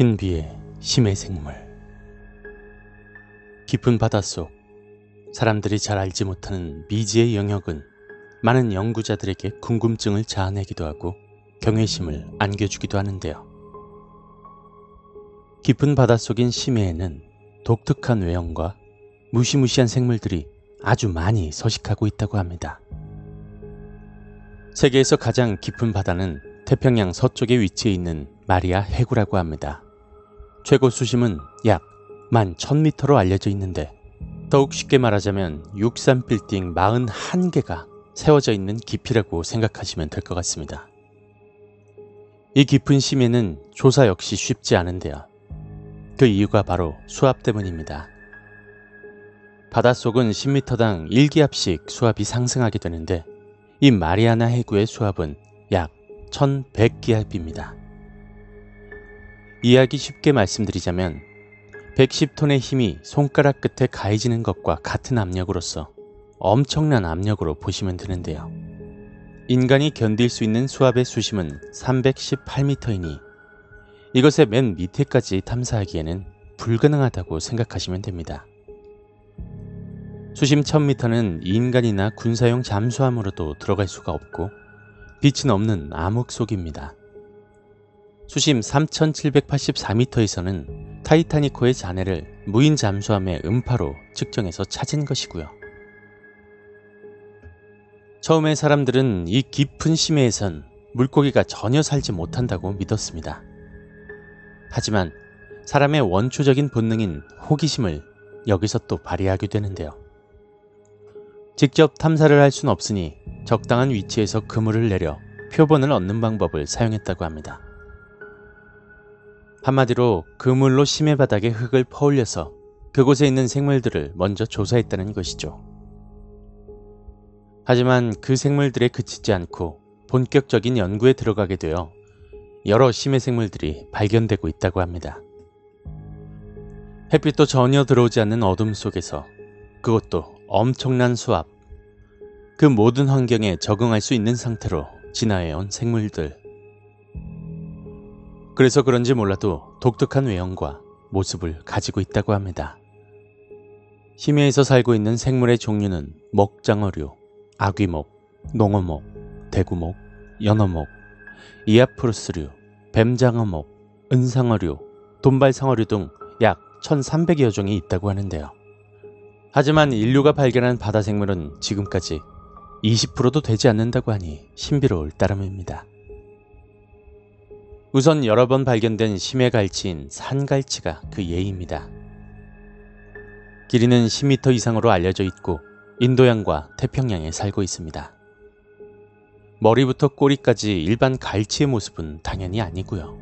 신비의 심해 생물. 깊은 바닷속, 사람들이 잘 알지 못하는 미지의 영역은 많은 연구자들에게 궁금증을 자아내기도 하고 경외심을 안겨주기도 하는데요. 깊은 바닷속인 심해에는 독특한 외형과 무시무시한 생물들이 아주 많이 서식하고 있다고 합니다. 세계에서 가장 깊은 바다는 태평양 서쪽에 위치해 있는 마리아 해구라고 합니다. 최고 수심은 약 11,000m로 알려져 있는데, 더욱 쉽게 말하자면 63 빌딩 41개가 세워져 있는 깊이라고 생각하시면 될 것 같습니다. 이 깊은 심해는 조사 역시 쉽지 않은데요. 그 이유가 바로 수압 때문입니다. 바닷속은 10m당 1기압씩 수압이 상승하게 되는데, 이 마리아나 해구의 수압은 약 1100기압입니다. 이야기 쉽게 말씀드리자면 110톤의 힘이 손가락 끝에 가해지는 것과 같은 압력으로서 엄청난 압력으로 보시면 되는데요. 인간이 견딜 수 있는 수압의 수심은 318m이니 이것의 맨 밑에까지 탐사하기에는 불가능하다고 생각하시면 됩니다. 수심 1000m는 인간이나 군사용 잠수함으로도 들어갈 수가 없고 빛은 없는 암흑 속입니다. 수심 3784m에서는 타이타닉호의 잔해를 무인 잠수함의 음파로 측정해서 찾은 것이고요. 처음에 사람들은 이 깊은 심해에선 물고기가 전혀 살지 못한다고 믿었습니다. 하지만 사람의 원초적인 본능인 호기심을 여기서 또 발휘하게 되는데요. 직접 탐사를 할 수는 없으니 적당한 위치에서 그물을 내려 표본을 얻는 방법을 사용했다고 합니다. 한마디로 그물로 심해 바닥에 흙을 퍼올려서 그곳에 있는 생물들을 먼저 조사했다는 것이죠. 하지만 그 생물들에 그치지 않고 본격적인 연구에 들어가게 되어 여러 심해 생물들이 발견되고 있다고 합니다. 햇빛도 전혀 들어오지 않는 어둠 속에서, 그것도 엄청난 수압, 그 모든 환경에 적응할 수 있는 상태로 진화해온 생물들. 그래서 그런지 몰라도 독특한 외형과 모습을 가지고 있다고 합니다. 심해에서 살고 있는 생물의 종류는 먹장어류, 아귀목, 농어목, 대구목, 연어목, 이아프루스류, 뱀장어목, 은상어류, 돈발상어류 등 약 1300여 종이 있다고 하는데요. 하지만 인류가 발견한 바다 생물은 지금까지 20%도 되지 않는다고 하니 신비로울 따름입니다. 우선 여러 번 발견된 심해 갈치인 산갈치가 그 예입니다. 길이는 10m 이상으로 알려져 있고 인도양과 태평양에 살고 있습니다. 머리부터 꼬리까지 일반 갈치의 모습은 당연히 아니고요.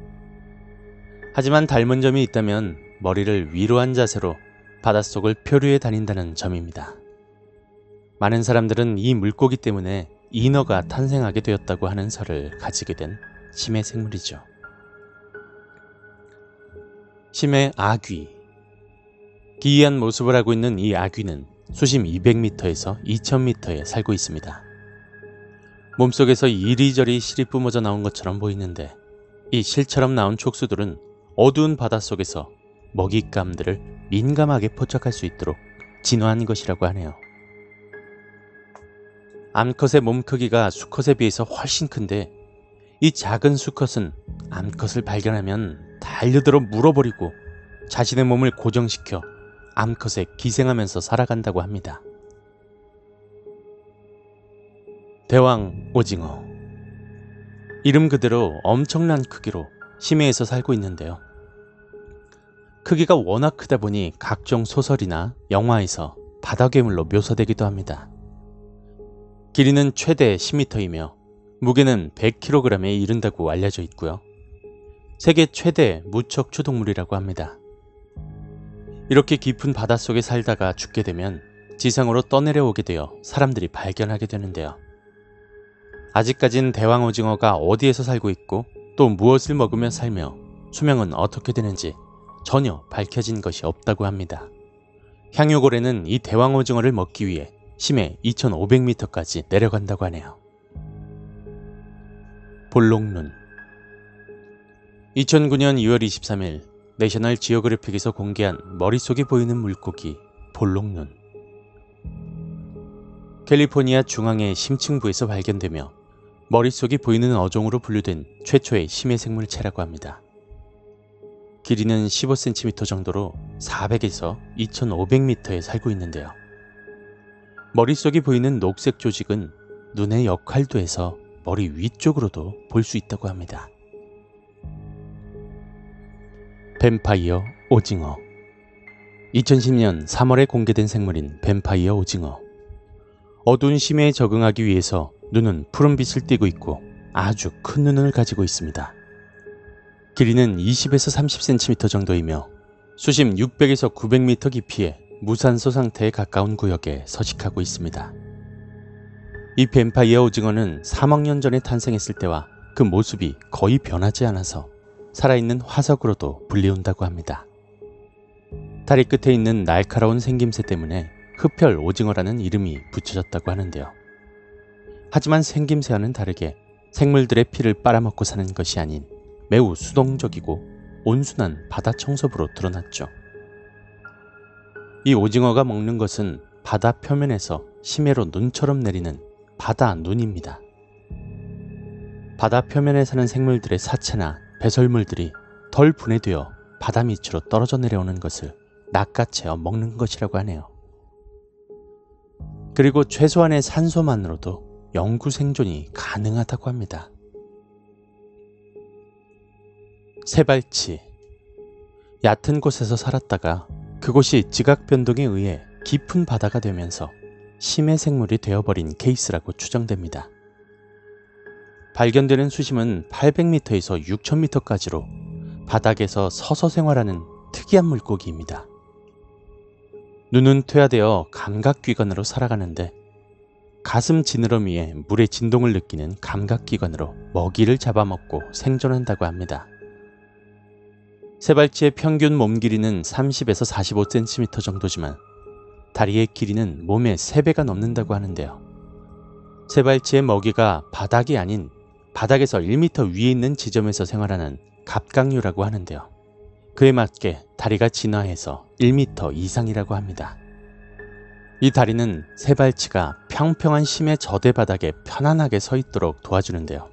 하지만 닮은 점이 있다면 머리를 위로 한 자세로 바닷속을 표류해 다닌다는 점입니다. 많은 사람들은 이 물고기 때문에 인어가 탄생하게 되었다고 하는 설을 가지게 된 심해 생물이죠. 심해 아귀. 기이한 모습을 하고 있는 이 아귀는 수심 200m에서 2000m에 살고 있습니다. 몸속에서 이리저리 실이 뿜어져 나온 것처럼 보이는데, 이 실처럼 나온 촉수들은 어두운 바닷속에서 먹잇감들을 민감하게 포착할 수 있도록 진화한 것이라고 하네요. 암컷의 몸 크기가 수컷에 비해서 훨씬 큰데, 이 작은 수컷은 암컷을 발견하면 달려들어 물어버리고 자신의 몸을 고정시켜 암컷에 기생하면서 살아간다고 합니다. 대왕 오징어. 이름 그대로 엄청난 크기로 심해에서 살고 있는데요. 크기가 워낙 크다 보니 각종 소설이나 영화에서 바다괴물로 묘사되기도 합니다. 길이는 최대 10m이며 무게는 100kg에 이른다고 알려져 있고요. 세계 최대 무척추 동물이라고 합니다. 이렇게 깊은 바닷속에 살다가 죽게 되면 지상으로 떠내려오게 되어 사람들이 발견하게 되는데요. 아직까진 대왕 오징어가 어디에서 살고 있고 또 무엇을 먹으며 살며 수명은 어떻게 되는지 전혀 밝혀진 것이 없다고 합니다. 향유고래는 이 대왕 오징어를 먹기 위해 심해 2500m까지 내려간다고 하네요. 볼록눈. 2009년 2월 23일 내셔널 지오그래픽에서 공개한 머릿속이 보이는 물고기 볼록눈. 캘리포니아 중앙의 심층부에서 발견되며 머릿속이 보이는 어종으로 분류된 최초의 심해 생물체라고 합니다. 길이는 15cm 정도로 400에서 2500m에 살고 있는데요. 머릿속이 보이는 녹색 조직은 눈의 역할도에서 머리 위쪽으로도 볼 수 있다고 합니다. 뱀파이어 오징어. 2010년 3월에 공개된 생물인 뱀파이어 오징어. 어두운 심해에 적응하기 위해서 눈은 푸른빛을 띠고 있고 아주 큰 눈을 가지고 있습니다. 길이는 20에서 30cm 정도이며 수심 600에서 900m 깊이의 무산소 상태에 가까운 구역에 서식하고 있습니다. 이 뱀파이어 오징어는 3억 년 전에 탄생했을 때와 그 모습이 거의 변하지 않아서 살아있는 화석으로도 불리운다고 합니다. 다리 끝에 있는 날카로운 생김새 때문에 흡혈 오징어라는 이름이 붙여졌다고 하는데요. 하지만 생김새와는 다르게 생물들의 피를 빨아먹고 사는 것이 아닌 매우 수동적이고 온순한 바다 청소부로 드러났죠. 이 오징어가 먹는 것은 바다 표면에서 심해로 눈처럼 내리는 바다 눈입니다. 바다 표면에 사는 생물들의 사체나 배설물들이 덜 분해되어 바다 밑으로 떨어져 내려오는 것을 낚아채어 먹는 것이라고 하네요. 그리고 최소한의 산소만으로도 영구 생존이 가능하다고 합니다. 세발치. 얕은 곳에서 살았다가 그곳이 지각 변동에 의해 깊은 바다가 되면서 심해 생물이 되어버린 케이스라고 추정됩니다. 발견되는 수심은 800m에서 6000m까지로 바닥에서 서서 생활하는 특이한 물고기입니다. 눈은 퇴화되어 감각기관으로 살아가는데 가슴 지느러미에 물의 진동을 느끼는 감각기관으로 먹이를 잡아먹고 생존한다고 합니다. 세발치의 평균 몸 길이는 30에서 45cm 정도지만 다리의 길이는 몸의 3배가 넘는다고 하는데요. 세발치의 먹이가 바닥이 아닌 바닥에서 1m 위에 있는 지점에서 생활하는 갑각류라고 하는데요. 그에 맞게 다리가 진화해서 1m 이상이라고 합니다. 이 다리는 세발치가 평평한 심해 저대 바닥에 편안하게 서 있도록 도와주는데요.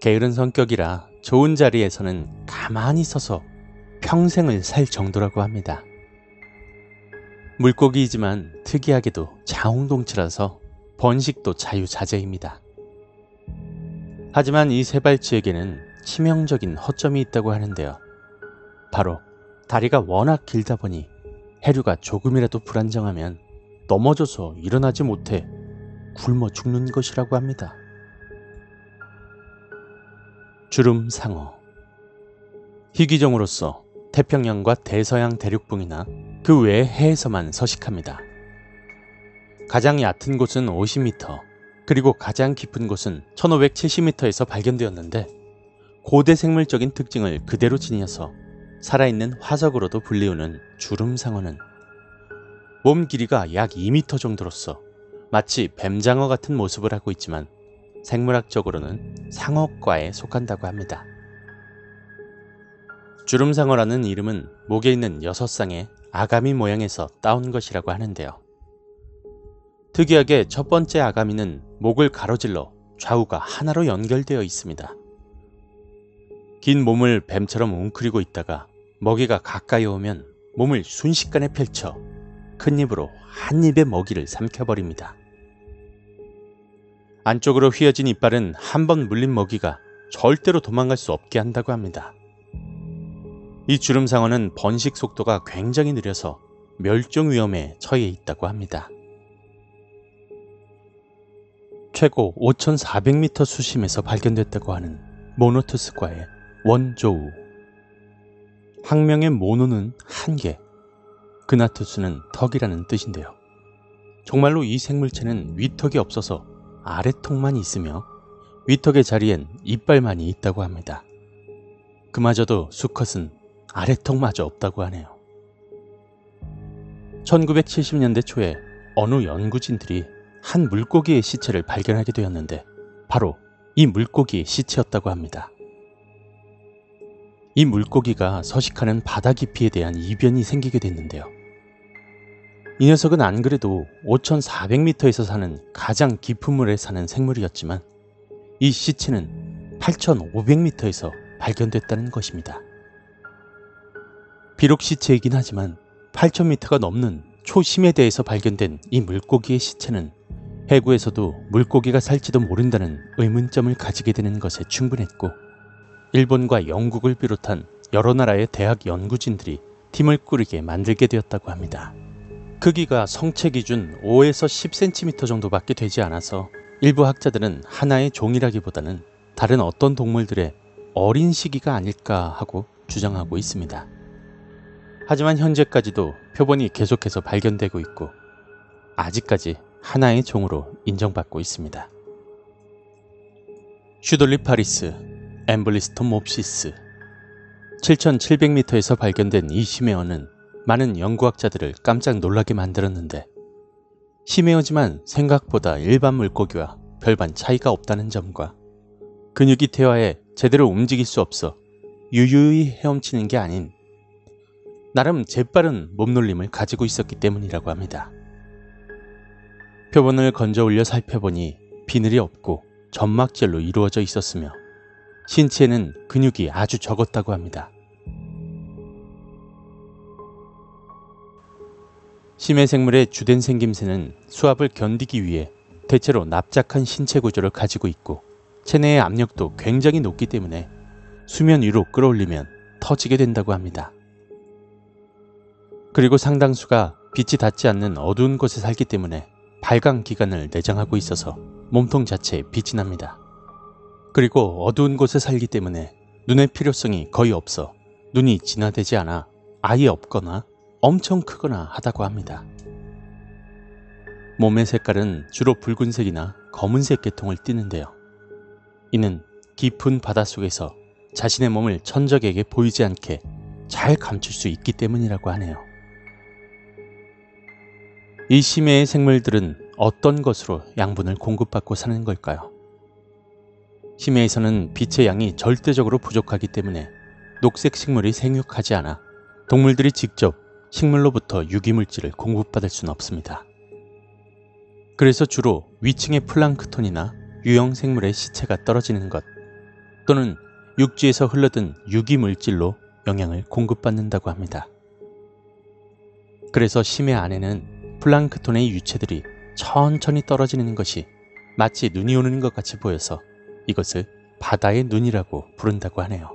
게으른 성격이라 좋은 자리에서는 가만히 서서 평생을 살 정도라고 합니다. 물고기이지만 특이하게도 자웅동체라서 번식도 자유자재입니다. 하지만 이 세발치에게는 치명적인 허점이 있다고 하는데요. 바로 다리가 워낙 길다 보니 해류가 조금이라도 불안정하면 넘어져서 일어나지 못해 굶어 죽는 것이라고 합니다. 주름상어. 희귀종으로서 태평양과 대서양 대륙붕이나 그 외의 해에서만 서식합니다. 가장 얕은 곳은 50m, 그리고 가장 깊은 곳은 1570m에서 발견되었는데 고대 생물적인 특징을 그대로 지녀서 살아있는 화석으로도 불리우는 주름상어는 몸 길이가 약 2m 정도로서 마치 뱀장어 같은 모습을 하고 있지만 생물학적으로는 상어과에 속한다고 합니다. 주름상어라는 이름은 목에 있는 6쌍의 아가미 모양에서 따온 것이라고 하는데요. 특이하게 첫 번째 아가미는 목을 가로질러 좌우가 하나로 연결되어 있습니다. 긴 몸을 뱀처럼 웅크리고 있다가 먹이가 가까이 오면 몸을 순식간에 펼쳐 큰 입으로 한 입의 먹이를 삼켜버립니다. 안쪽으로 휘어진 이빨은 한 번 물린 먹이가 절대로 도망갈 수 없게 한다고 합니다. 이 주름상어는 번식 속도가 굉장히 느려서 멸종 위험에 처해 있다고 합니다. 최고 5400m 수심에서 발견됐다고 하는 모노투스과의 원조우. 학명의 모노는 한 개, 그나투스는 턱이라는 뜻인데요. 정말로 이 생물체는 윗턱이 없어서 아래턱만 있으며 윗턱의 자리엔 이빨만이 있다고 합니다. 그마저도 수컷은 아래턱마저 없다고 하네요. 1970년대 초에 어느 연구진들이 한 물고기의 시체를 발견하게 되었는데 바로 이 물고기의 시체였다고 합니다. 이 물고기가 서식하는 바다 깊이에 대한 이변이 생기게 됐는데요. 이 녀석은 안 그래도 5,400m에서 사는 가장 깊은 물에 사는 생물이었지만 이 시체는 8,500m에서 발견됐다는 것입니다. 비록 시체이긴 하지만 8,000m가 넘는 초심에 대해서 발견된 이 물고기의 시체는 해구에서도 물고기가 살지도 모른다는 의문점을 가지게 되는 것에 충분했고, 일본과 영국을 비롯한 여러 나라의 대학 연구진들이 팀을 꾸리게 만들게 되었다고 합니다. 크기가 성체 기준 5에서 10cm 정도밖에 되지 않아서 일부 학자들은 하나의 종이라기보다는 다른 어떤 동물들의 어린 시기가 아닐까 하고 주장하고 있습니다. 하지만 현재까지도 표본이 계속해서 발견되고 있고 아직까지 하나의 종으로 인정받고 있습니다. 슈돌리파리스 엠블리스톰옵시스 7,700m에서 발견된 이 심해어는 많은 연구학자들을 깜짝 놀라게 만들었는데, 심해어지만 생각보다 일반 물고기와 별반 차이가 없다는 점과 근육이 퇴화해 제대로 움직일 수 없어 유유히 헤엄치는 게 아닌 나름 재빠른 몸놀림을 가지고 있었기 때문이라고 합니다. 표본을 건져 올려 살펴보니 비늘이 없고 점막질로 이루어져 있었으며 신체에는 근육이 아주 적었다고 합니다. 심해 생물의 주된 생김새는 수압을 견디기 위해 대체로 납작한 신체 구조를 가지고 있고 체내의 압력도 굉장히 높기 때문에 수면 위로 끌어올리면 터지게 된다고 합니다. 그리고 상당수가 빛이 닿지 않는 어두운 곳에 살기 때문에 발광기관을 내장하고 있어서 몸통 자체에 빛이 납니다. 그리고 어두운 곳에 살기 때문에 눈의 필요성이 거의 없어 눈이 진화되지 않아 아예 없거나 엄청 크거나 하다고 합니다. 몸의 색깔은 주로 붉은색이나 검은색 계통을 띠는데요. 이는 깊은 바닷속에서 자신의 몸을 천적에게 보이지 않게 잘 감출 수 있기 때문이라고 하네요. 이 심해의 생물들은 어떤 것으로 양분을 공급받고 사는 걸까요? 심해에서는 빛의 양이 절대적으로 부족하기 때문에 녹색 식물이 생육하지 않아 동물들이 직접 식물로부터 유기물질을 공급받을 수는 없습니다. 그래서 주로 위층의 플랑크톤이나 유형 생물의 시체가 떨어지는 것 또는 육지에서 흘러든 유기물질로 영양을 공급받는다고 합니다. 그래서 심해 안에는 플랑크톤의 유체들이 천천히 떨어지는 것이 마치 눈이 오는 것 같이 보여서 이것을 바다의 눈이라고 부른다고 하네요.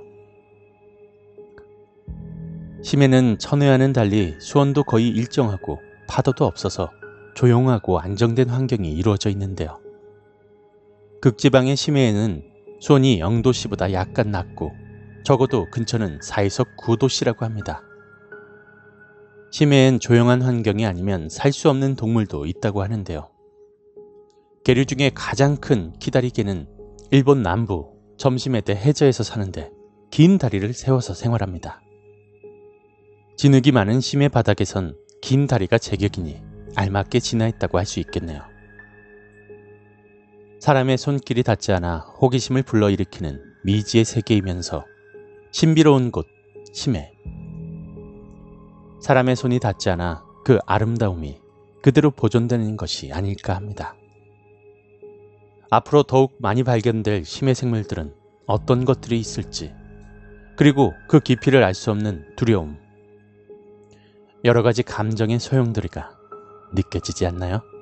심해는 천해와는 달리 수온도 거의 일정하고 파도도 없어서 조용하고 안정된 환경이 이루어져 있는데요. 극지방의 심해에는 수온이 0도씨보다 약간 낮고 적어도 근처는 4에서 9도씨라고 합니다. 심해엔 조용한 환경이 아니면 살 수 없는 동물도 있다고 하는데요. 개류 중에 가장 큰 키다리개는 일본 남부 점시메대 해저에서 사는데 긴 다리를 세워서 생활합니다. 진흙이 많은 심해 바닥에선 긴 다리가 제격이니 알맞게 진화했다고 할 수 있겠네요. 사람의 손길이 닿지 않아 호기심을 불러일으키는 미지의 세계이면서 신비로운 곳, 심해. 사람의 손이 닿지 않아 그 아름다움이 그대로 보존되는 것이 아닐까 합니다. 앞으로 더욱 많이 발견될 심해 생물들은 어떤 것들이 있을지, 그리고 그 깊이를 알 수 없는 두려움, 여러 가지 감정의 소용돌이가 느껴지지 않나요?